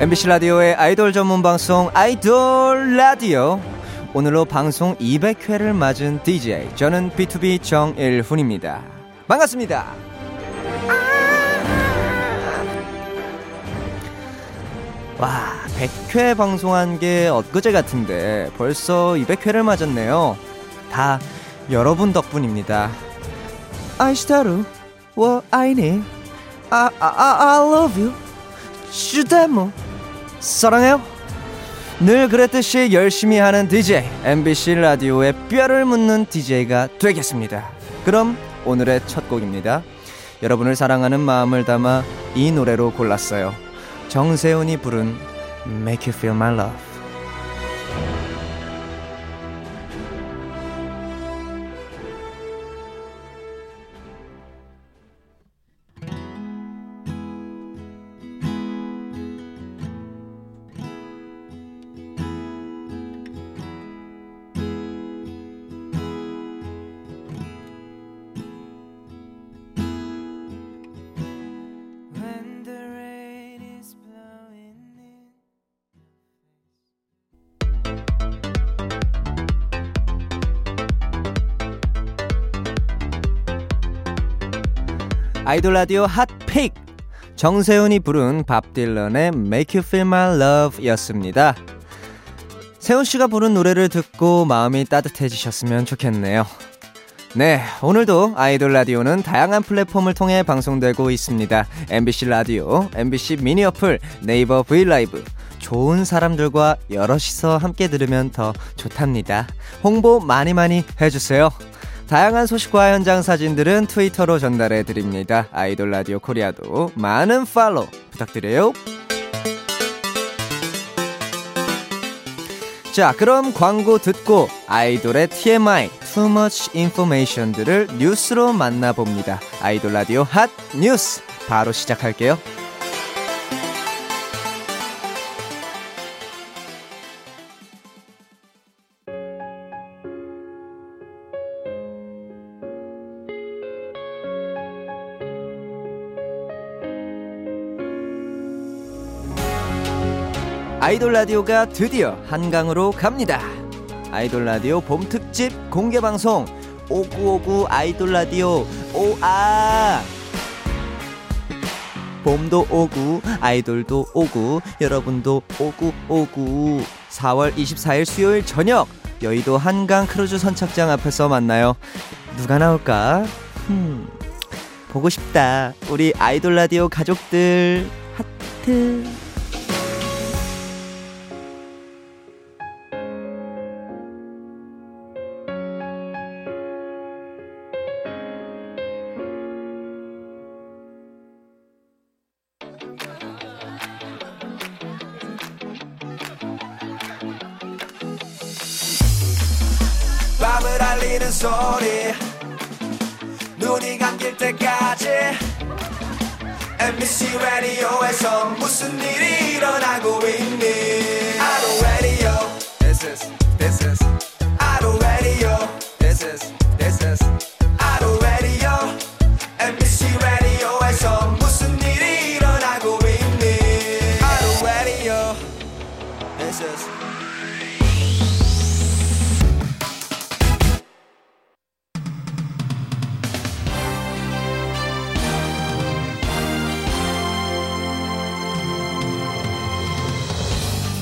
MBC 라디오의 아이돌 전문 방송 아이돌 라디오, 오늘로 방송 200회를 맞은 DJ, 저는 B2B 정일훈입니다. 반갑습니다. 와, 100회 방송한 게 엊그제 같은데 벌써 200회를 맞았네요. 다 여러분 덕분입니다. 아이스타루 워 아이네 I love you 슈데모 사랑해요. 늘 그랬듯이 열심히 하는 DJ, MBC 라디오에 뼈를 묻는 DJ가 되겠습니다. 그럼 오늘의 첫 곡입니다. 여러분을 사랑하는 마음을 담아 이 노래로 골랐어요. 정세훈이 부른 Make You Feel My Love. 아이돌 라디오 핫픽, 정세훈이 부른 밥 딜런의 Make You Feel My Love 였습니다. 세훈씨가 부른 노래를 듣고 마음이 따뜻해지셨으면 좋겠네요. 네, 오늘도 아이돌 라디오는 다양한 플랫폼을 통해 방송되고 있습니다. MBC 라디오, MBC 미니 어플, 네이버 V 라이브, 좋은 사람들과 여럿이서 함께 들으면 더 좋답니다. 홍보 많이 많이 해주세요. 다양한 소식과 현장 사진들은 트위터로 전달해드립니다. 아이돌 라디오 코리아도 많은 팔로우 부탁드려요. 자, 그럼 광고 듣고 아이돌의 TMI, Too Much Information들을 뉴스로 만나봅니다. 아이돌 라디오 핫 뉴스 바로 시작할게요. 아이돌 라디오가 드디어 한강으로 갑니다. 아이돌 라디오 봄 특집 공개 방송, 오구오구 아이돌 라디오 오아. 봄도 오구, 아이돌도 오구, 여러분도 오구오구. 4월 24일 수요일 저녁, 여의도 한강 크루즈 선착장 앞에서 만나요. 누가 나올까? 보고 싶다. 우리 아이돌 라디오 가족들 하트. 밤을 알리는 소리, 눈이 감길 때까지 MBC 라디오에서 무슨 일이 일어나고 있니? IDOL RADIO This is IDOL RADIO This is IDOL RADIO. MBC 라디오에서 무슨 일이 일어나고 있니? IDOL RADIO This is.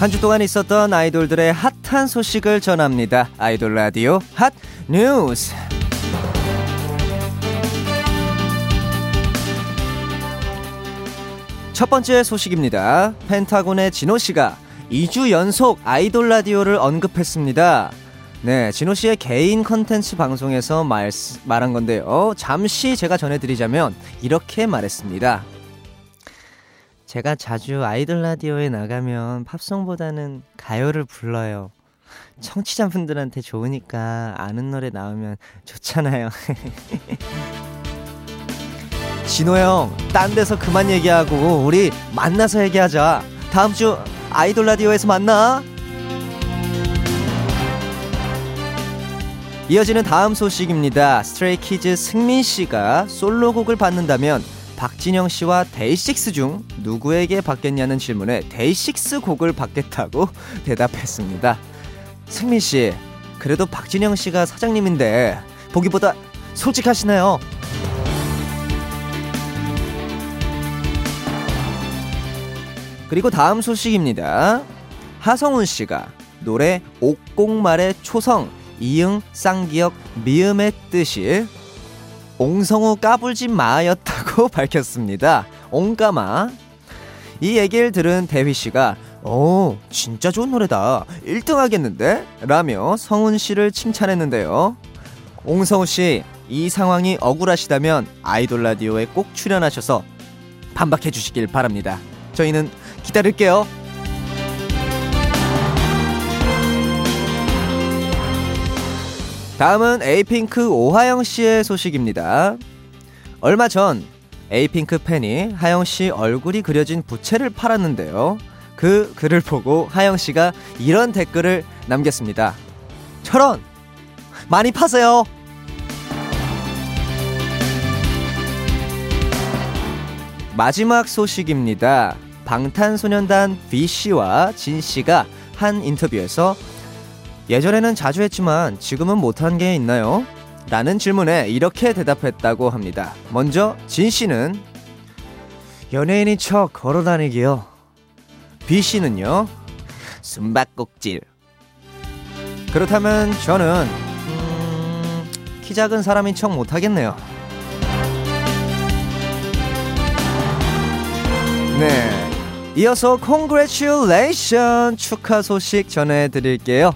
한 주 동안 있었던 아이돌들의 핫한 소식을 전합니다. 아이돌 라디오 핫 뉴스. 첫 번째 소식입니다. 펜타곤의 진호 씨가 2주 연속 아이돌 라디오를 언급했습니다. 네, 진호 씨의 개인 컨텐츠 방송에서 말한 건데요. 잠시 제가 전해드리자면 이렇게 말했습니다. 제가 자주 아이돌 라디오에 나가면 팝송보다는 가요를 불러요. 청취자분들한테 좋으니까 아는 노래 나오면 좋잖아요. 진호 형, 딴 데서 그만 얘기하고 우리 만나서 얘기하자. 다음 주 아이돌 라디오에서 만나. 이어지는 다음 소식입니다. 스트레이 키즈 승민 씨가 솔로곡을 받는다면 박진영 씨와 데이식스 중 누구에게 받겠냐는 질문에 데이식스 곡을 받겠다고 대답했습니다. 승민 씨, 그래도 박진영 씨가 사장님인데 보기보다 솔직하시네요. 그리고 다음 소식입니다. 하성훈 씨가 노래 옥곡말의 초성 이응, 쌍기역, 미음의 뜻이 옹성우 까불지 마였다고 밝혔습니다. 옹까마. 이 얘기를 들은 대휘씨가 진짜 좋은 노래다, 1등 하겠는데? 라며 성훈씨를 칭찬했는데요. 옹성우씨, 이 상황이 억울하시다면 아이돌 라디오에 꼭 출연하셔서 반박해 주시길 바랍니다. 저희는 기다릴게요. 다음은 에이핑크 오하영씨의 소식입니다. 얼마 전 에이핑크 팬이 하영씨 얼굴이 그려진 부채를 팔았는데요. 그 글을 보고 하영씨가 이런 댓글을 남겼습니다. 철원! 많이 파세요! 마지막 소식입니다. 방탄소년단 B씨와 진씨가 한 인터뷰에서 예전에는 자주 했지만 지금은 못한 게 있나요? 라는 질문에 이렇게 대답했다고 합니다. 먼저 진씨는 연예인인 척 걸어다니기요. B씨는요, 숨바꼭질. 그렇다면 저는 키 작은 사람인 척 못하겠네요. 네, 이어서 Congratulation 축하 소식 전해드릴게요.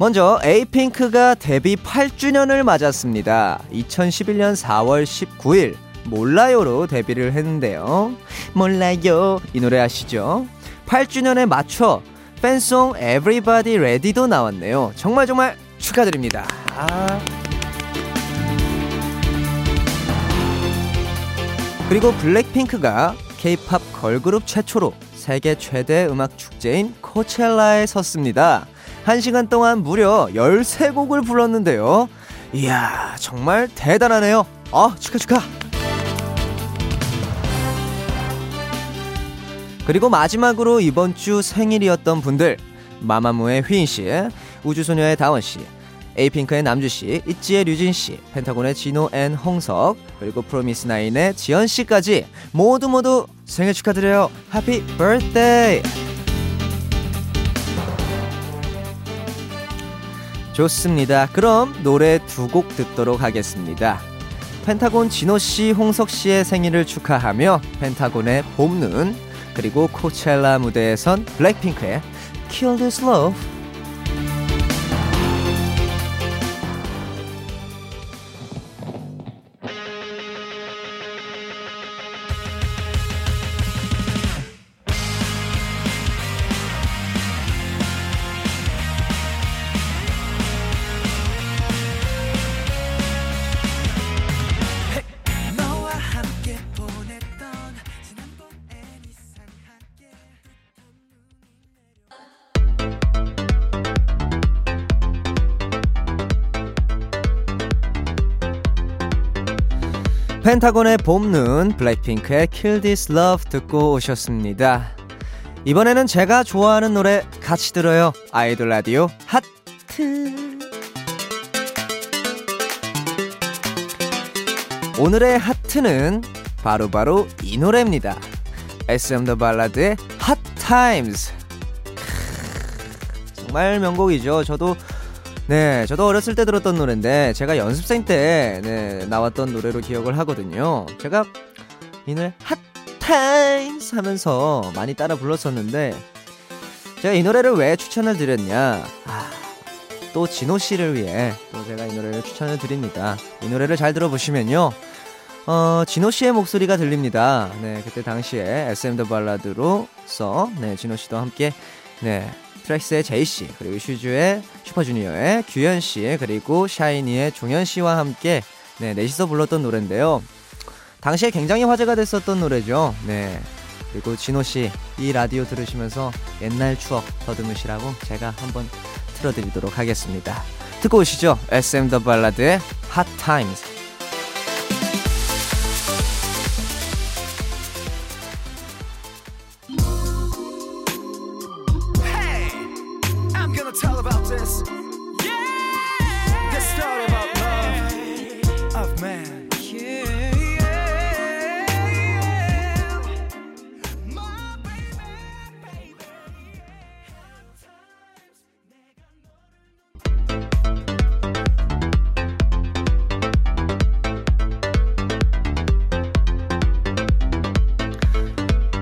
먼저 에이핑크가 데뷔 8주년을 맞았습니다. 2011년 4월 19일 몰라요로 데뷔를 했는데요. 몰라요, 이 노래 아시죠? 8주년에 맞춰 팬송 Everybody Ready도 나왔네요. 정말 축하드립니다. 그리고 블랙핑크가 K-POP 걸그룹 최초로 세계 최대 음악 축제인 코첼라에 섰습니다. 1시간 동안 무려 13곡을 불렀는데요. 이야, 정말 대단하네요. 축하. 그리고 마지막으로 이번 주 생일이었던 분들, 마마무의 휘인씨, 우주소녀의 다원씨, 에이핑크의 남주씨, 있지의 류진씨, 펜타곤의 진호 앤 홍석, 그리고 프로미스나인의 지연씨까지 모두 생일 축하드려요. 해피 버스데이. 좋습니다. 그럼 노래 두 곡 듣도록 하겠습니다. 펜타곤 진호씨, 홍석씨의 생일을 축하하며 펜타곤의 봄눈, 그리고 코첼라 무대에선 블랙핑크의 Kill This Love. 펜타곤의 봄눈, 블랙핑크의 Kill This Love 듣고 오셨습니다. 이번에는 제가 좋아하는 노래 같이 들어요. 아이돌 라디오 하트. 오늘의 하트는 바로 이 노래입니다. SM 더 발라드의 Hot Times. 정말 명곡이죠. 저도 어렸을 때 들었던 노래인데 제가 연습생 때 나왔던 노래로 기억을 하거든요. 제가 이 노래 핫타임스 하면서 많이 따라 불렀었는데, 제가 이 노래를 왜 추천을 드렸냐, 또 진호 씨를 위해 또 제가 이 노래를 추천을 드립니다. 이 노래를 잘 들어보시면요, 진호 씨의 목소리가 들립니다. 네, 그때 당시에 SM 더 발라드로서 네, 진호 씨도 함께 네, 트랙스의 제이 씨, 그리고 슈즈의 슈퍼주니어의 규현 씨, 그리고 샤이니의 종현 씨와 함께 네, 넷이서 불렀던 노래인데요. 당시에 굉장히 화제가 됐었던 노래죠. 네. 그리고 진호 씨, 이 라디오 들으시면서 옛날 추억 더듬으시라고 제가 한번 틀어드리도록 하겠습니다. 듣고 오시죠. SM 더 발라드의 Hot Times.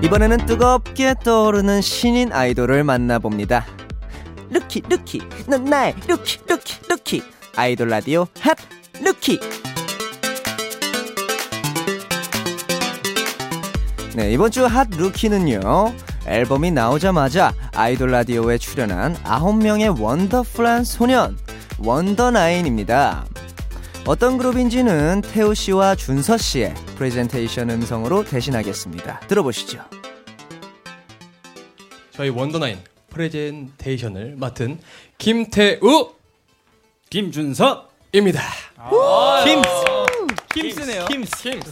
이번에는 뜨겁게 떠오르는 신인 아이돌을 만나봅니다. 루키 루키 넌 나의 루키 루키 루키 아이돌 라디오 핫 루키. 네, 이번 주 핫 루키는요, 앨범이 나오자마자 아이돌 라디오에 출연한 9명의 원더풀한 소년 원더나인입니다. 어떤 그룹인지는 태우 씨와 준서 씨의 프레젠테이션 음성으로 대신하겠습니다. 들어보시죠. 저희 원더나인 프레젠테이션을 맡은 김태우, 김준서입니다. 힘쓰네요.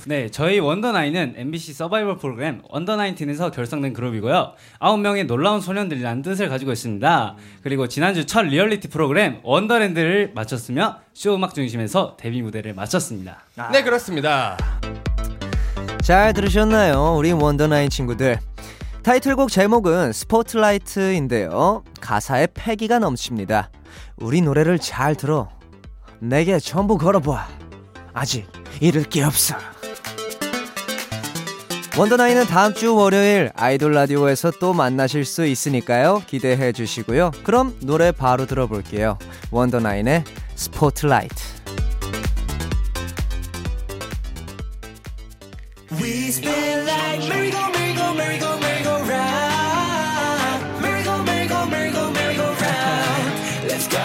네, 저희 원더나인은 MBC 서바이벌 프로그램 언더19에서 결성된 그룹이고요. 9명의 놀라운 소년들이라는 뜻을 가지고 있습니다. 그리고 지난주 첫 리얼리티 프로그램 원더랜드를 마쳤으며 쇼 음악 중심에서 데뷔 무대를 마쳤습니다. 아. 네, 그렇습니다. 잘 들으셨나요? 우리 원더나인 친구들. 타이틀곡 제목은 스포트라이트인데요. 가사에 패기가 넘칩니다. 우리 노래를 잘 들어. 내게 전부 걸어봐. 아직 잃을 게 없어. 원더나인은 다음 주 월요일 아이돌 라디오에서 또 만나실 수 있으니까요. 기대해 주시고요. 그럼 노래 바로 들어볼게요. 원더나인의 스포트라이트. We spin like merry-go, merry-go, merry-go, merry-go round. Merry-go, merry-go, merry-go, merry-go round. Let's go.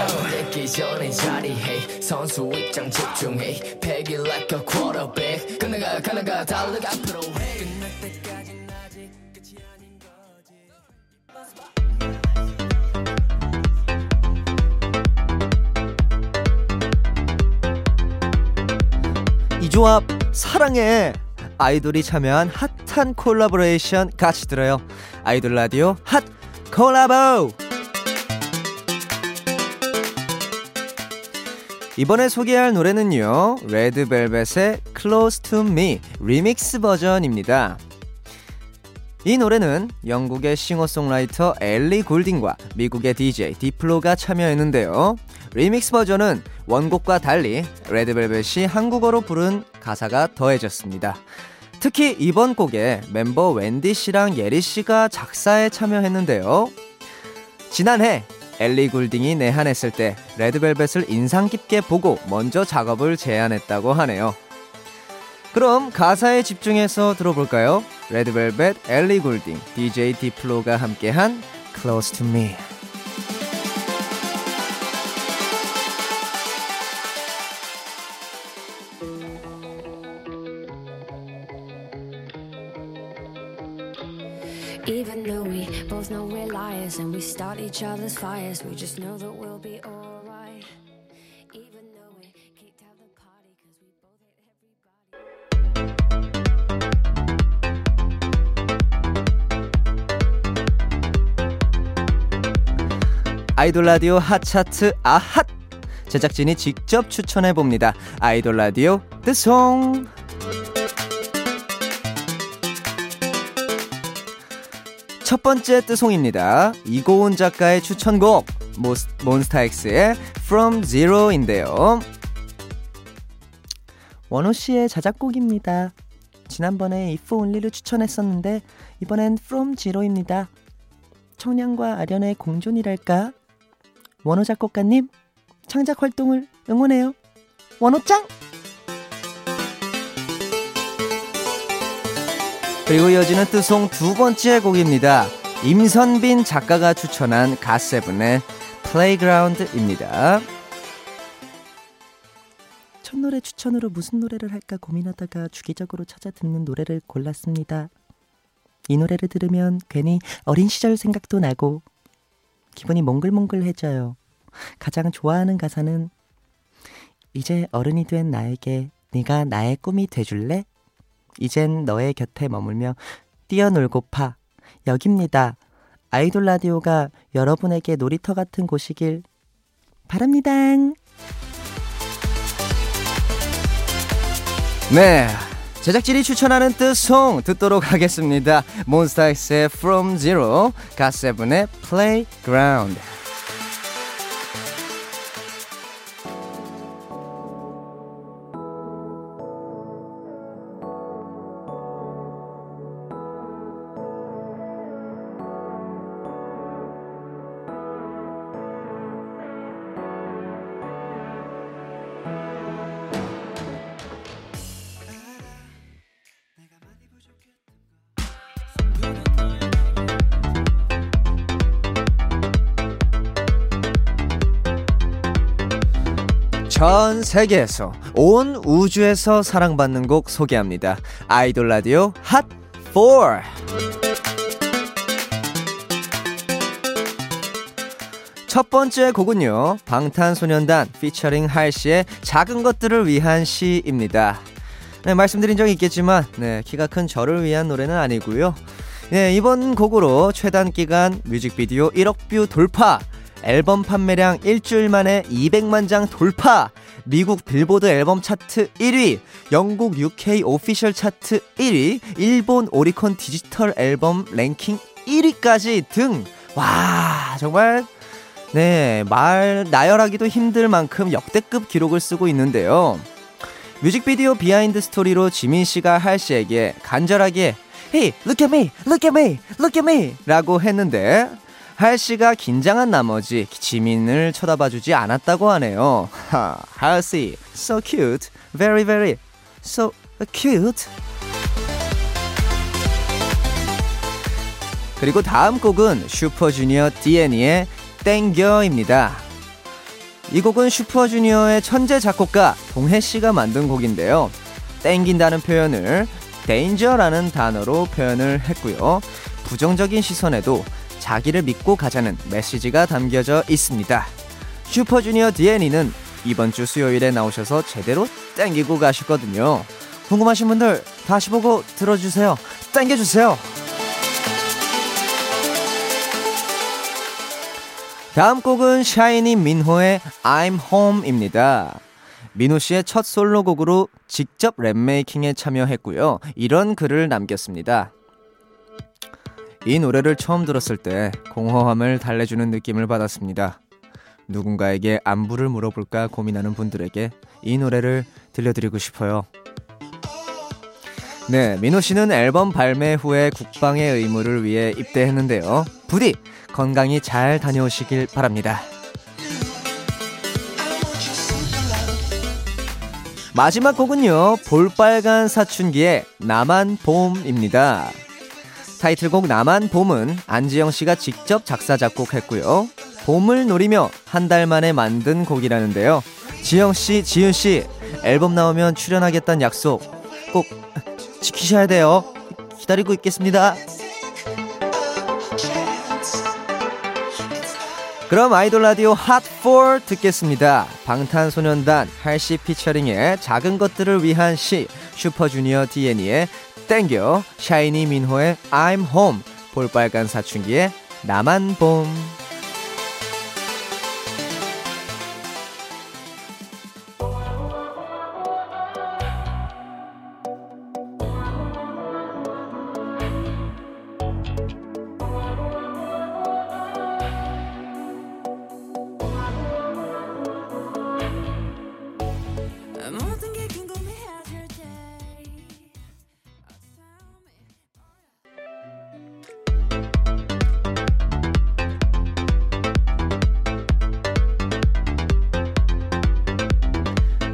듣기 전에 자리해. 선수 입장 집중해. Like a quarterback. 그나가 달리기 앞으로 해. 끝날 때까진 아직 끝이 아닌 거지. 이 조합 사랑해. 아이돌이 참여한 핫한 콜라보레이션 같이 들어요. 아이돌 라디오 핫 콜라보. 이번에 소개할 노래는요, 레드벨벳의 Close to Me 리믹스 버전입니다. 이 노래는 영국의 싱어송라이터 엘리 골딩과 미국의 DJ 디플로가 참여했는데요. 리믹스 버전은 원곡과 달리 레드벨벳이 한국어로 부른 가사가 더해졌습니다. 특히 이번 곡에 멤버 웬디 씨랑 예리 씨가 작사에 참여했는데요. 지난해 엘리 굴딩이 내한했을 때 레드벨벳을 인상 깊게 보고 먼저 작업을 제안했다고 하네요. 그럼 가사에 집중해서 들어볼까요? 레드벨벳, 엘리 굴딩, DJ 디플로가 함께한 Close to Me. Even though we both know we're liars and we start each other's fires, we just know that we'll be alright. Even though we kicked out the party cause we both hate everybody. 아이돌 라디오 핫차트 아핫! 제작진이 직접 추천해봅니다. 아이돌 라디오 The Song. 첫 번째 뜨송입니다. 이고은 작가의 추천곡 몬스타엑스의 From Zero인데요. 원호 씨의 자작곡입니다. 지난번에 If Only를 추천했었는데 이번엔 From Zero입니다. 청량과 아련의 공존이랄까. 원호 작곡가님, 창작 활동을 응원해요. 원호 짱! 그리고 이어지는 뜨송 두 번째 곡입니다. 임선빈 작가가 추천한 갓세븐의 플레이그라운드입니다. 첫 노래 추천으로 무슨 노래를 할까 고민하다가 주기적으로 찾아 듣는 노래를 골랐습니다. 이 노래를 들으면 괜히 어린 시절 생각도 나고 기분이 몽글몽글해져요. 가장 좋아하는 가사는 이제 어른이 된 나에게 네가 나의 꿈이 돼줄래? 이젠 너의 곁에 머물며 뛰어놀고파. 여깁니다. 아이돌 라디오가 여러분에게 놀이터 같은 곳이길 바랍니다. 네, 제작진이 추천하는 뜻송 듣도록 하겠습니다. 몬스타 X의 From Zero, 갓세븐의 Playground. 전 세계에서 온 우주에서 사랑받는 곡 소개합니다. 아이돌 라디오 핫4. 첫 번째 곡은요, 방탄소년단 피처링 할시의 작은 것들을 위한 시입니다. 네, 말씀드린 적이 있겠지만 네, 키가 큰 저를 위한 노래는 아니고요. 네, 이번 곡으로 최단 기간 뮤직비디오 1억 뷰 돌파, 앨범 판매량 일주일 만에 200만 장 돌파, 미국 빌보드 앨범 차트 1위, 영국 UK 오피셜 차트 1위, 일본 오리콘 디지털 앨범 랭킹 1위까지 등, 와, 정말 네, 말 나열하기도 힘들 만큼 역대급 기록을 쓰고 있는데요. 뮤직비디오 비하인드 스토리로 지민씨가 할씨에게 간절하게 Hey, look at me, look at me, look at me 라고 했는데 할씨가 긴장한 나머지 지민을 쳐다봐주지 않았다고 하네요. 할씨, so cute, very very so cute. 그리고 다음 곡은 슈퍼주니어 DNE의 땡겨입니다. 이 곡은 슈퍼주니어의 천재 작곡가 동해씨가 만든 곡인데요. 땡긴다는 표현을 danger라는 단어로 표현을 했고요. 부정적인 시선에도 자기를 믿고 가자는 메시지가 담겨져 있습니다. 슈퍼주니어 DNE는 이번 주 수요일에 나오셔서 제대로 땡기고 가셨거든요. 궁금하신 분들 다시 보고 들어주세요. 땡겨주세요. 다음 곡은 샤이니 민호의 I'm Home입니다. 민호씨의 첫 솔로곡으로 직접 랩메이킹에 참여했고요. 이런 글을 남겼습니다. 이 노래를 처음 들었을 때 공허함을 달래주는 느낌을 받았습니다. 누군가에게 안부를 물어볼까 고민하는 분들에게 이 노래를 들려드리고 싶어요. 네, 민호씨는 앨범 발매 후에 국방의 의무를 위해 입대했는데요. 부디 건강히 잘 다녀오시길 바랍니다. 마지막 곡은요, 볼빨간 사춘기의 나만 봄입니다. 타이틀곡 나만 봄은 안지영씨가 직접 작사 작곡했고요. 봄을 노리며 한 달 만에 만든 곡이라는데요. 지영씨, 지윤씨, 앨범 나오면 출연하겠다는 약속 꼭 지키셔야 돼요. 기다리고 있겠습니다. 그럼 아이돌 라디오 핫4 듣겠습니다. 방탄소년단 할시 피처링의 작은 것들을 위한 시, 슈퍼주니어 DNE의 땡겨, 샤이니 민호의 I'm Home, 볼빨간 사춘기의 나만 봄.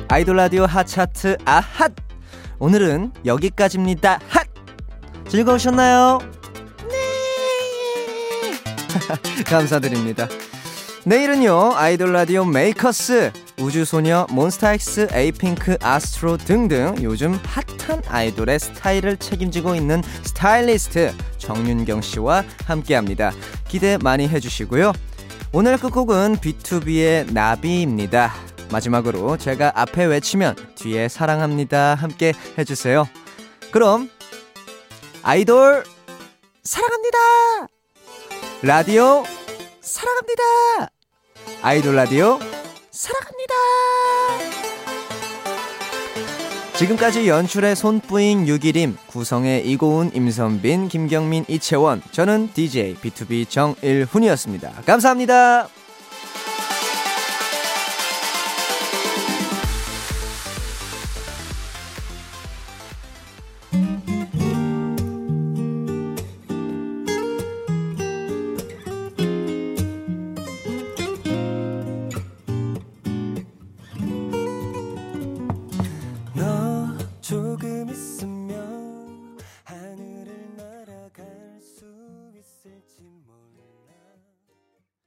아이돌 라디오 핫 차트 아핫! 오늘은 여기까지입니다. 핫! 즐거우셨나요? 네. 감사드립니다. 내일은요 아이돌 라디오 메이커스, 우주소녀, 몬스타 X, 에이핑크, 아스트로 등등 요즘 핫한 아이돌의 스타일을 책임지고 있는 스타일리스트 정윤경씨와 함께합니다. 기대 많이 해주시고요. 오늘 끝곡은 B2B의 나비입니다. 마지막으로 제가 앞에 외치면 뒤에 사랑합니다 함께 해주세요. 그럼 아이돌 사랑합니다. 라디오 사랑합니다. 아이돌 라디오 사랑합니다. 지금까지 연출의 손뿌잉 유기림, 구성의 이고은, 임선빈, 김경민, 이채원, 저는 DJ B2B 정일훈이었습니다. 감사합니다. 조금 있으면